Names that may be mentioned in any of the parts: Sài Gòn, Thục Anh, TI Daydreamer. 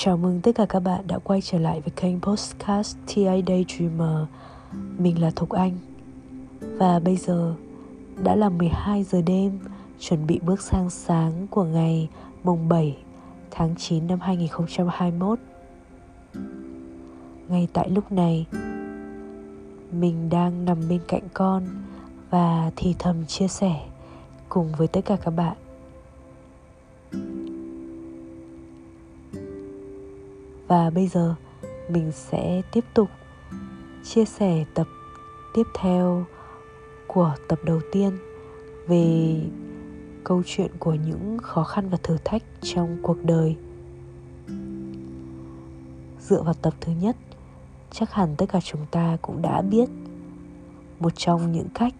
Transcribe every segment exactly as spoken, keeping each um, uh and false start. Chào mừng tất cả các bạn đã quay trở lại với kênh podcast tê i Daydreamer. Mình là Thục Anh. Và bây giờ đã là mười hai giờ đêm, chuẩn bị bước sang sáng của ngày mùng bảy tháng chín năm hai không hai mốt. Ngay tại lúc này, mình đang nằm bên cạnh con và thì thầm chia sẻ cùng với tất cả các bạn. Và bây giờ mình sẽ tiếp tục chia sẻ tập tiếp theo của tập đầu tiên về câu chuyện của những khó khăn và thử thách trong cuộc đời. Dựa vào tập thứ nhất, chắc hẳn tất cả chúng ta cũng đã biết một trong những cách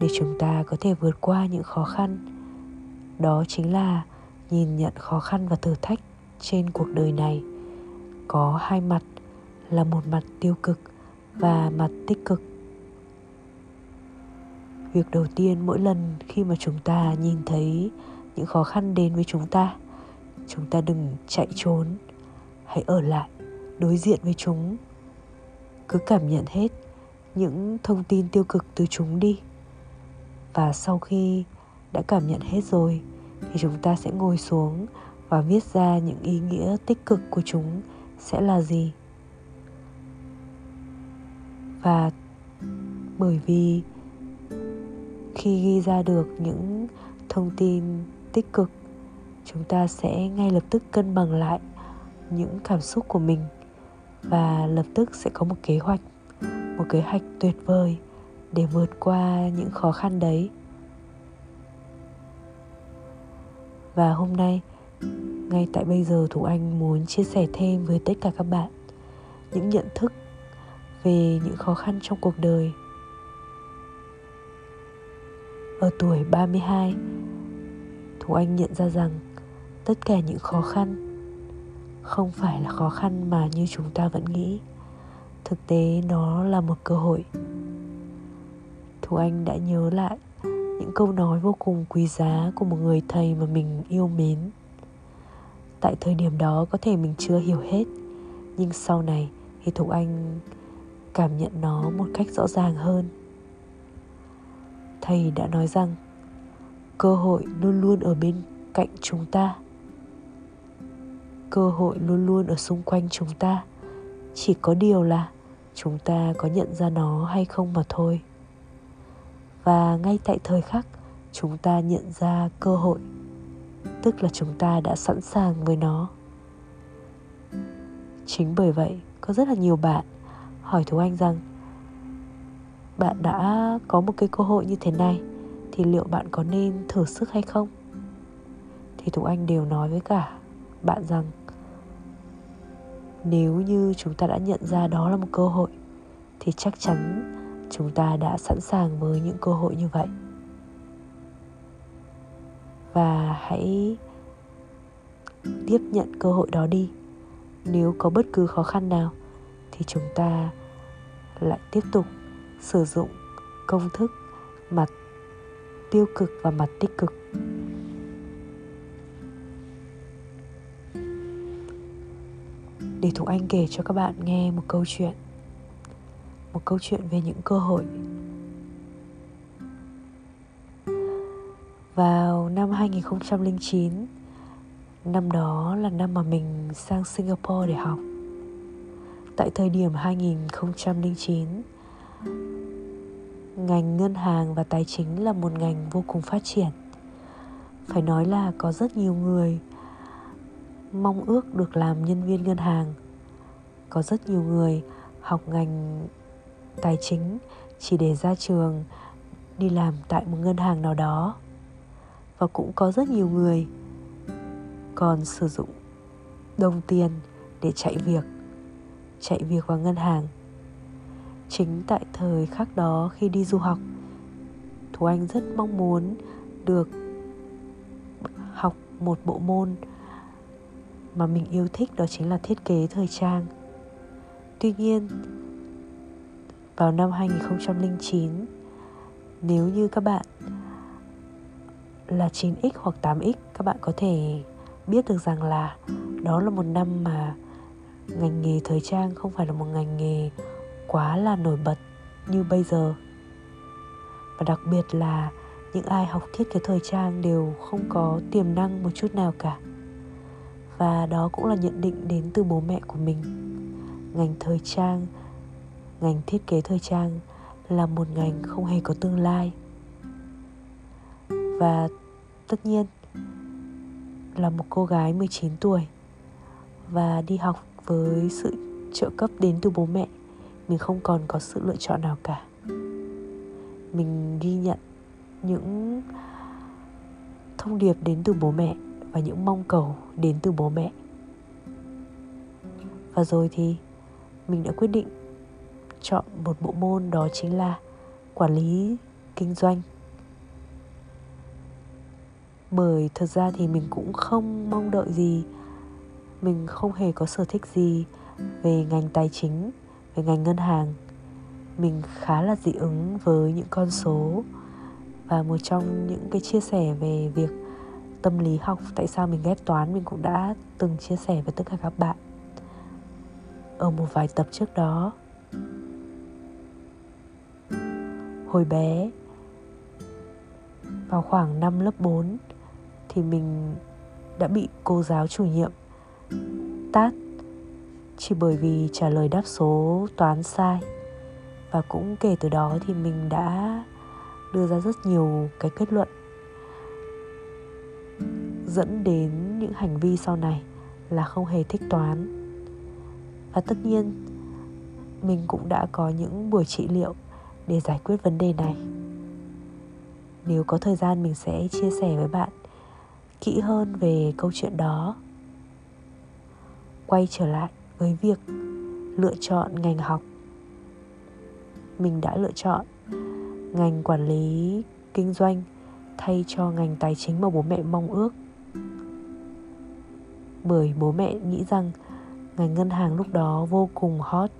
để chúng ta có thể vượt qua những khó khăn, đó chính là nhìn nhận khó khăn và thử thách trên cuộc đời này có hai mặt, là một mặt tiêu cực và mặt tích cực. Việc đầu tiên, mỗi lần khi mà chúng ta nhìn thấy những khó khăn đến với chúng ta, chúng ta đừng chạy trốn, hãy ở lại, đối diện với chúng. Cứ cảm nhận hết những thông tin tiêu cực từ chúng đi. Và sau khi đã cảm nhận hết rồi, thì chúng ta sẽ ngồi xuống và viết ra những ý nghĩa tích cực của chúng sẽ là gì. Và bởi vì khi ghi ra được những thông tin tích cực, chúng ta sẽ ngay lập tức cân bằng lại những cảm xúc của mình và lập tức sẽ có một kế hoạch, một kế hoạch tuyệt vời để vượt qua những khó khăn đấy. Và hôm nay, ngay tại bây giờ, Thục Anh muốn chia sẻ thêm với tất cả các bạn những nhận thức về những khó khăn trong cuộc đời. Ở tuổi ba mươi hai, Thục Anh nhận ra rằng tất cả những khó khăn không phải là khó khăn mà như chúng ta vẫn nghĩ. Thực tế nó là một cơ hội. Thục Anh đã nhớ lại những câu nói vô cùng quý giá của một người thầy mà mình yêu mến. Tại thời điểm đó có thể mình chưa hiểu hết, nhưng sau này thì Thục Anh cảm nhận nó một cách rõ ràng hơn. Thầy đã nói rằng cơ hội luôn luôn ở bên cạnh chúng ta. Cơ hội luôn luôn ở xung quanh chúng ta. Chỉ có điều là chúng ta có nhận ra nó hay không mà thôi. Và ngay tại thời khắc chúng ta nhận ra cơ hội, tức là chúng ta đã sẵn sàng với nó. Chính bởi vậy, có rất là nhiều bạn hỏi Thục Anh rằng bạn đã có một cái cơ hội như thế này thì liệu bạn có nên thử sức hay không? Thì Thục Anh đều nói với cả bạn rằng nếu như chúng ta đã nhận ra đó là một cơ hội thì chắc chắn chúng ta đã sẵn sàng với những cơ hội như vậy. Và hãy tiếp nhận cơ hội đó đi. Nếu có bất cứ khó khăn nào thì chúng ta lại tiếp tục sử dụng công thức mặt tiêu cực và mặt tích cực. Để Thục Anh kể cho các bạn nghe một câu chuyện. Một câu chuyện về những cơ hội. Vào năm hai không không chín, năm đó là năm mà mình sang Singapore để học. Tại thời điểm hai không không chín, ngành ngân hàng và tài chính là một ngành vô cùng phát triển. Phải nói là có rất nhiều người mong ước được làm nhân viên ngân hàng. Có rất nhiều người học ngành tài chính chỉ để ra trường đi làm tại một ngân hàng nào đó. Và cũng có rất nhiều người còn sử dụng đồng tiền để chạy việc, chạy việc vào ngân hàng. Chính tại thời khắc đó khi đi du học, Thục Anh rất mong muốn được học một bộ môn mà mình yêu thích, đó chính là thiết kế thời trang. Tuy nhiên, vào năm hai không không chín, nếu như các bạn là chín x hoặc tám x, các bạn có thể biết được rằng là đó là một năm mà ngành nghề thời trang không phải là một ngành nghề quá là nổi bật như bây giờ. Và đặc biệt là những ai học thiết kế thời trang đều không có tiềm năng một chút nào cả. Và đó cũng là nhận định đến từ bố mẹ của mình. Ngành thời trang, ngành thiết kế thời trang là một ngành không hề có tương lai. Và tất nhiên là một cô gái mười chín tuổi và đi học với sự trợ cấp đến từ bố mẹ, mình không còn có sự lựa chọn nào cả. Mình ghi nhận những thông điệp đến từ bố mẹ và những mong cầu đến từ bố mẹ. Và rồi thì mình đã quyết định chọn một bộ môn, đó chính là quản lý kinh doanh. Bởi thật ra thì mình cũng không mong đợi gì, mình không hề có sở thích gì về ngành tài chính, về ngành ngân hàng. Mình khá là dị ứng với những con số. Và một trong những cái chia sẻ về việc tâm lý học, tại sao mình ghét toán, mình cũng đã từng chia sẻ với tất cả các bạn ở một vài tập trước đó. Hồi bé, vào khoảng năm lớp bốn thì mình đã bị cô giáo chủ nhiệm tát chỉ bởi vì trả lời đáp số toán sai. Và cũng kể từ đó thì mình đã đưa ra rất nhiều cái kết luận dẫn đến những hành vi sau này là không hề thích toán. Và tất nhiên mình cũng đã có những buổi trị liệu để giải quyết vấn đề này. Nếu có thời gian mình sẽ chia sẻ với bạn kỹ hơn về câu chuyện đó. Quay trở lại với việc lựa chọn ngành học, mình đã lựa chọn ngành quản lý kinh doanh thay cho ngành tài chính mà bố mẹ mong ước. Bởi bố mẹ nghĩ rằng ngành ngân hàng lúc đó vô cùng hot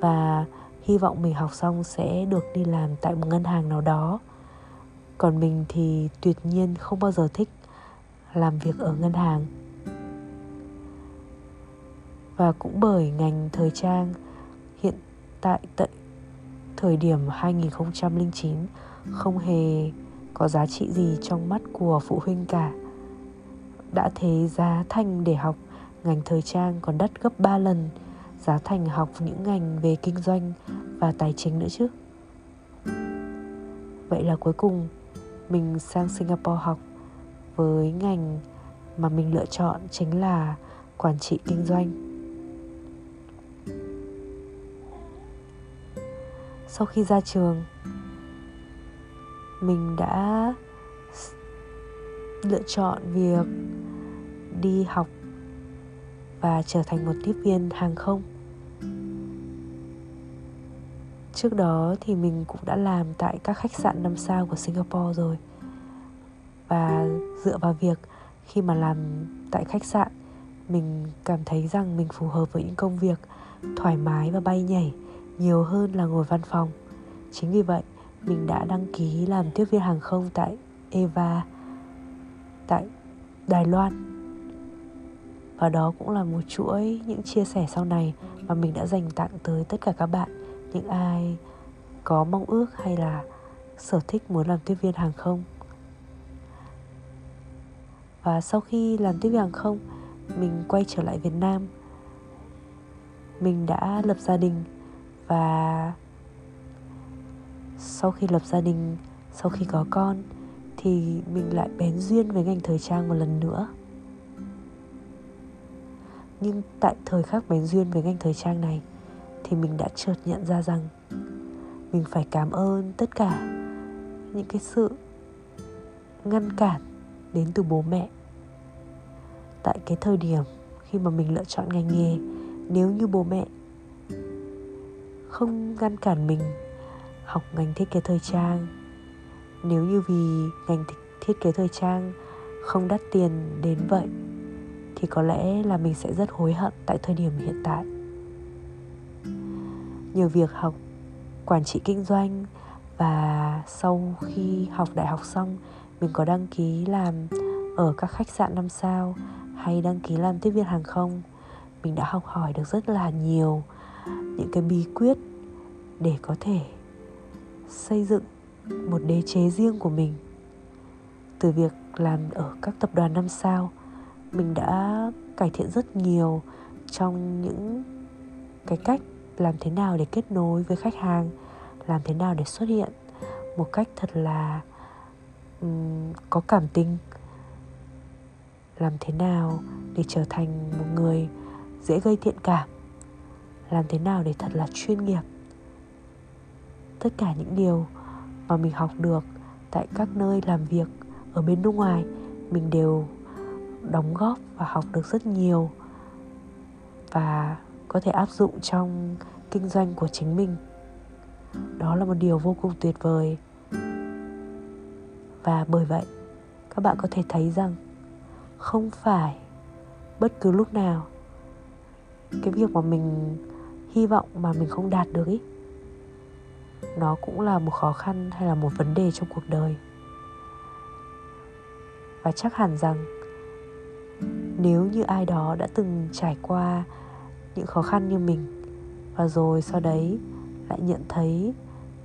và hy vọng mình học xong sẽ được đi làm tại một ngân hàng nào đó. Còn mình thì tuyệt nhiên không bao giờ thích làm việc ở ngân hàng. Và cũng bởi ngành thời trang hiện tại tại thời điểm hai nghìn không trăm lẻ chín không hề có giá trị gì trong mắt của phụ huynh cả. Đã thế giá thành để học ngành thời trang còn đắt gấp ba lần giá thành học những ngành về kinh doanh và tài chính nữa chứ. Vậy là cuối cùng mình sang Singapore học với ngành mà mình lựa chọn chính là quản trị kinh doanh. Sau khi ra trường, mình đã lựa chọn việc đi học và trở thành một tiếp viên hàng không. Trước đó thì mình cũng đã làm tại các khách sạn năm sao của Singapore rồi. Và dựa vào việc khi mà làm tại khách sạn, mình cảm thấy rằng mình phù hợp với những công việc thoải mái và bay nhảy nhiều hơn là ngồi văn phòng. Chính vì vậy, mình đã đăng ký làm tiếp viên hàng không tại e vê a tại Đài Loan. Và đó cũng là một chuỗi những chia sẻ sau này mà mình đã dành tặng tới tất cả các bạn, những ai có mong ước hay là sở thích muốn làm tiếp viên hàng không. Và sau khi làm tiếp viên hàng không, mình quay trở lại Việt Nam. Mình đã lập gia đình. Và sau khi lập gia đình, sau khi có con, thì mình lại bén duyên với ngành thời trang một lần nữa. Nhưng tại thời khắc bén duyên với ngành thời trang này, thì mình đã chợt nhận ra rằng mình phải cảm ơn tất cả những cái sự ngăn cản đến từ bố mẹ. Tại cái thời điểm khi mà mình lựa chọn ngành nghề, nếu như bố mẹ không ngăn cản mình học ngành thiết kế thời trang, nếu như vì ngành thiết kế thời trang không đắt tiền đến vậy, thì có lẽ là mình sẽ rất hối hận tại thời điểm hiện tại. Nhờ việc học quản trị kinh doanh và sau khi học đại học xong, mình có đăng ký làm ở các khách sạn năm sao hay đăng ký làm tiếp viên hàng không, mình đã học hỏi được rất là nhiều những cái bí quyết để có thể xây dựng một đế chế riêng của mình. Từ việc làm ở các tập đoàn năm sao, mình đã cải thiện rất nhiều trong những cái cách làm thế nào để kết nối với khách hàng, làm thế nào để xuất hiện một cách thật là um, có cảm tình, làm thế nào để trở thành một người dễ gây thiện cảm, làm thế nào để thật là chuyên nghiệp. Tất cả những điều mà mình học được tại các nơi làm việc ở bên nước ngoài, mình đều đóng góp và học được rất nhiều và có thể áp dụng trong kinh doanh của chính mình. Đó là một điều vô cùng tuyệt vời. Và bởi vậy, các bạn có thể thấy rằng không phải bất cứ lúc nào cái việc mà mình hy vọng mà mình không đạt được ý, nó cũng là một khó khăn hay là một vấn đề trong cuộc đời. Và chắc hẳn rằng nếu như ai đó đã từng trải qua những khó khăn như mình, và rồi sau đấy lại nhận thấy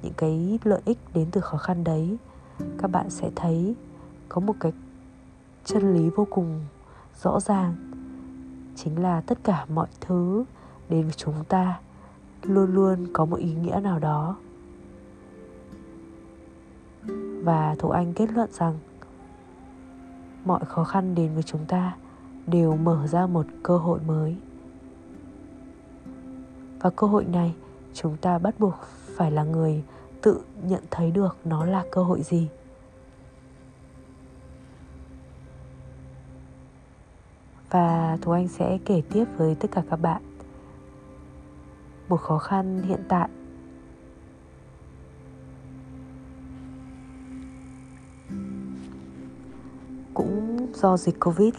những cái lợi ích đến từ khó khăn đấy, các bạn sẽ thấy có một cái chân lý vô cùng rõ ràng. Chính là tất cả mọi thứ đến với chúng ta luôn luôn có một ý nghĩa nào đó. Và Thục Anh kết luận rằng mọi khó khăn đến với chúng ta đều mở ra một cơ hội mới. Và cơ hội này chúng ta bắt buộc phải là người tự nhận thấy được nó là cơ hội gì. Và Thục Anh sẽ kể tiếp với tất cả các bạn một khó khăn hiện tại. Cũng do dịch Covid,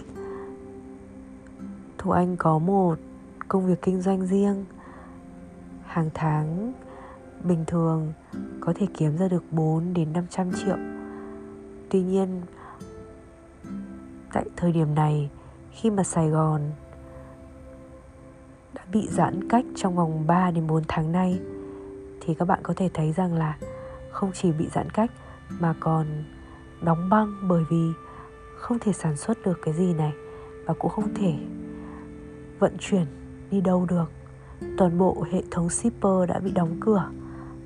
Thục Anh có một công việc kinh doanh riêng. Hàng tháng bình thường có thể kiếm ra được bốn đến năm trăm triệu. Tuy nhiên, tại thời điểm này, khi mà Sài Gòn đã bị giãn cách trong vòng ba đến bốn tháng nay, thì các bạn có thể thấy rằng là không chỉ bị giãn cách mà còn đóng băng, bởi vì không thể sản xuất được cái gì này và cũng không thể vận chuyển đi đâu được. Toàn bộ hệ thống shipper đã bị đóng cửa,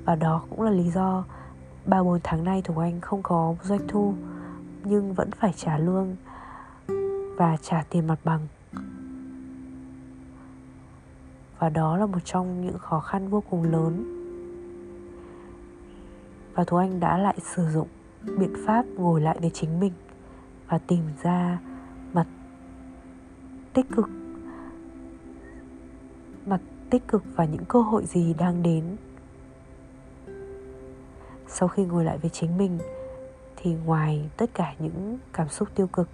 và đó cũng là lý do ba bốn tháng nay Thục Anh không có doanh thu nhưng vẫn phải trả lương và trả tiền mặt bằng. Và đó là một trong những khó khăn vô cùng lớn. Và Thục Anh đã lại sử dụng biện pháp ngồi lại với chính mình và tìm ra mặt tích cực mặt tích cực và những cơ hội gì đang đến. Sau khi ngồi lại với chính mình thì ngoài tất cả những cảm xúc tiêu cực,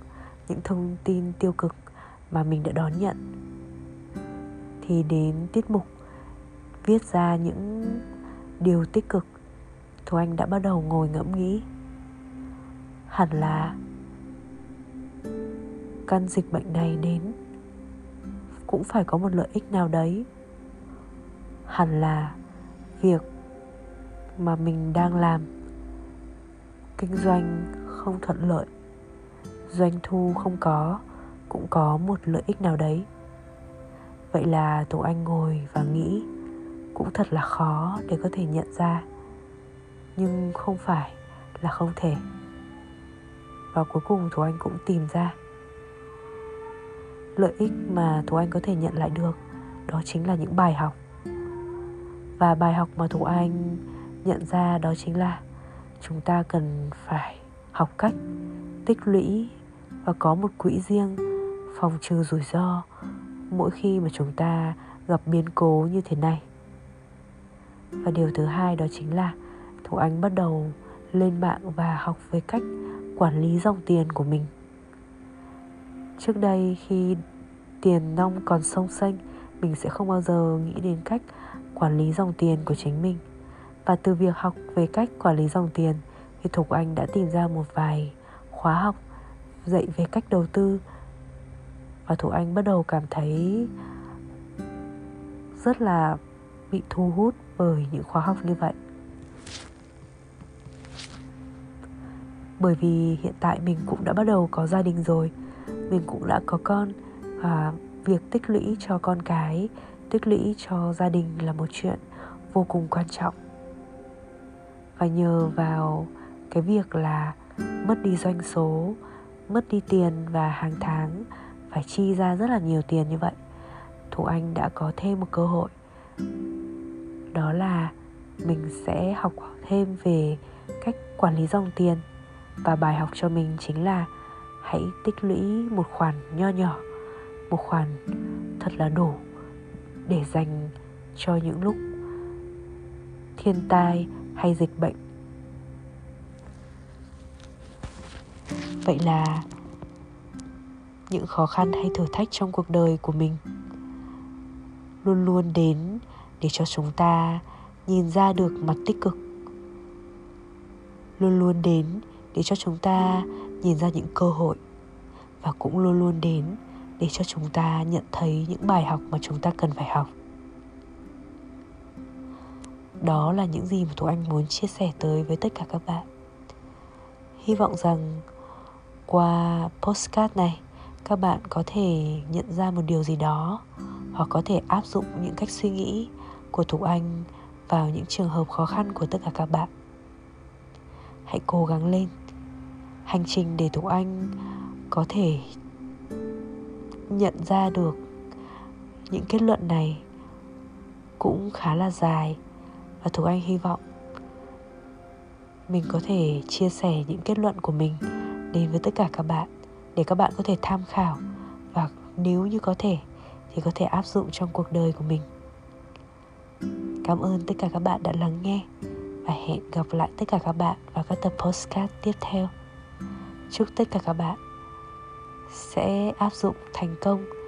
những thông tin tiêu cực mà mình đã đón nhận, thì đến tiết mục viết ra những điều tích cực, Thục Anh đã bắt đầu ngồi ngẫm nghĩ. Hẳn là căn dịch bệnh này đến cũng phải có một lợi ích nào đấy. Hẳn là việc mà mình đang làm, kinh doanh không thuận lợi, doanh thu không có, cũng có một lợi ích nào đấy. Vậy là Thục Anh ngồi và nghĩ, cũng thật là khó để có thể nhận ra, nhưng không phải là không thể. Và cuối cùng Thục Anh cũng tìm ra lợi ích mà Thục Anh có thể nhận lại được, đó chính là những bài học. Và bài học mà Thục Anh nhận ra đó chính là chúng ta cần phải học cách tích lũy và có một quỹ riêng phòng trừ rủi ro mỗi khi mà chúng ta gặp biến cố như thế này. Và điều thứ hai đó chính là Thục Anh bắt đầu lên mạng và học về cách quản lý dòng tiền của mình. Trước đây khi tiền nong còn xông xênh, mình sẽ không bao giờ nghĩ đến cách quản lý dòng tiền của chính mình. Và từ việc học về cách quản lý dòng tiền thì Thục Anh đã tìm ra một vài khóa học dạy về cách đầu tư Và Thục Anh bắt đầu cảm thấy rất là bị thu hút bởi những khóa học như vậy. Bởi vì hiện tại mình cũng đã bắt đầu có gia đình rồi, mình cũng đã có con, và việc tích lũy cho con cái, tích lũy cho gia đình là một chuyện vô cùng quan trọng. Và nhờ vào cái việc là mất đi doanh số, mất đi tiền và hàng tháng phải chi ra rất là nhiều tiền như vậy, Thục Anh đã có thêm một cơ hội. Đó là mình sẽ học thêm về cách quản lý dòng tiền. Và bài học cho mình chính là hãy tích lũy một khoản nho nhỏ, một khoản thật là đủ để dành cho những lúc thiên tai hay dịch bệnh. Vậy là những khó khăn hay thử thách trong cuộc đời của mình luôn luôn đến để cho chúng ta nhìn ra được mặt tích cực, luôn luôn đến để cho chúng ta nhìn ra những cơ hội, và cũng luôn luôn đến để cho chúng ta nhận thấy những bài học mà chúng ta cần phải học. Đó là những gì mà Thục Anh muốn chia sẻ tới với tất cả các bạn. Hy vọng rằng qua podcast này, các bạn có thể nhận ra một điều gì đó, hoặc có thể áp dụng những cách suy nghĩ của Thục Anh vào những trường hợp khó khăn của tất cả các bạn. Hãy cố gắng lên. Hành trình để Thục Anh có thể nhận ra được những kết luận này cũng khá là dài, và Thục Anh hy vọng mình có thể chia sẻ những kết luận của mình đến với tất cả các bạn, để các bạn có thể tham khảo, và nếu như có thể thì có thể áp dụng trong cuộc đời của mình. Cảm ơn tất cả các bạn đã lắng nghe, và hẹn gặp lại tất cả các bạn vào các tập podcast tiếp theo. Chúc tất cả các bạn sẽ áp dụng thành công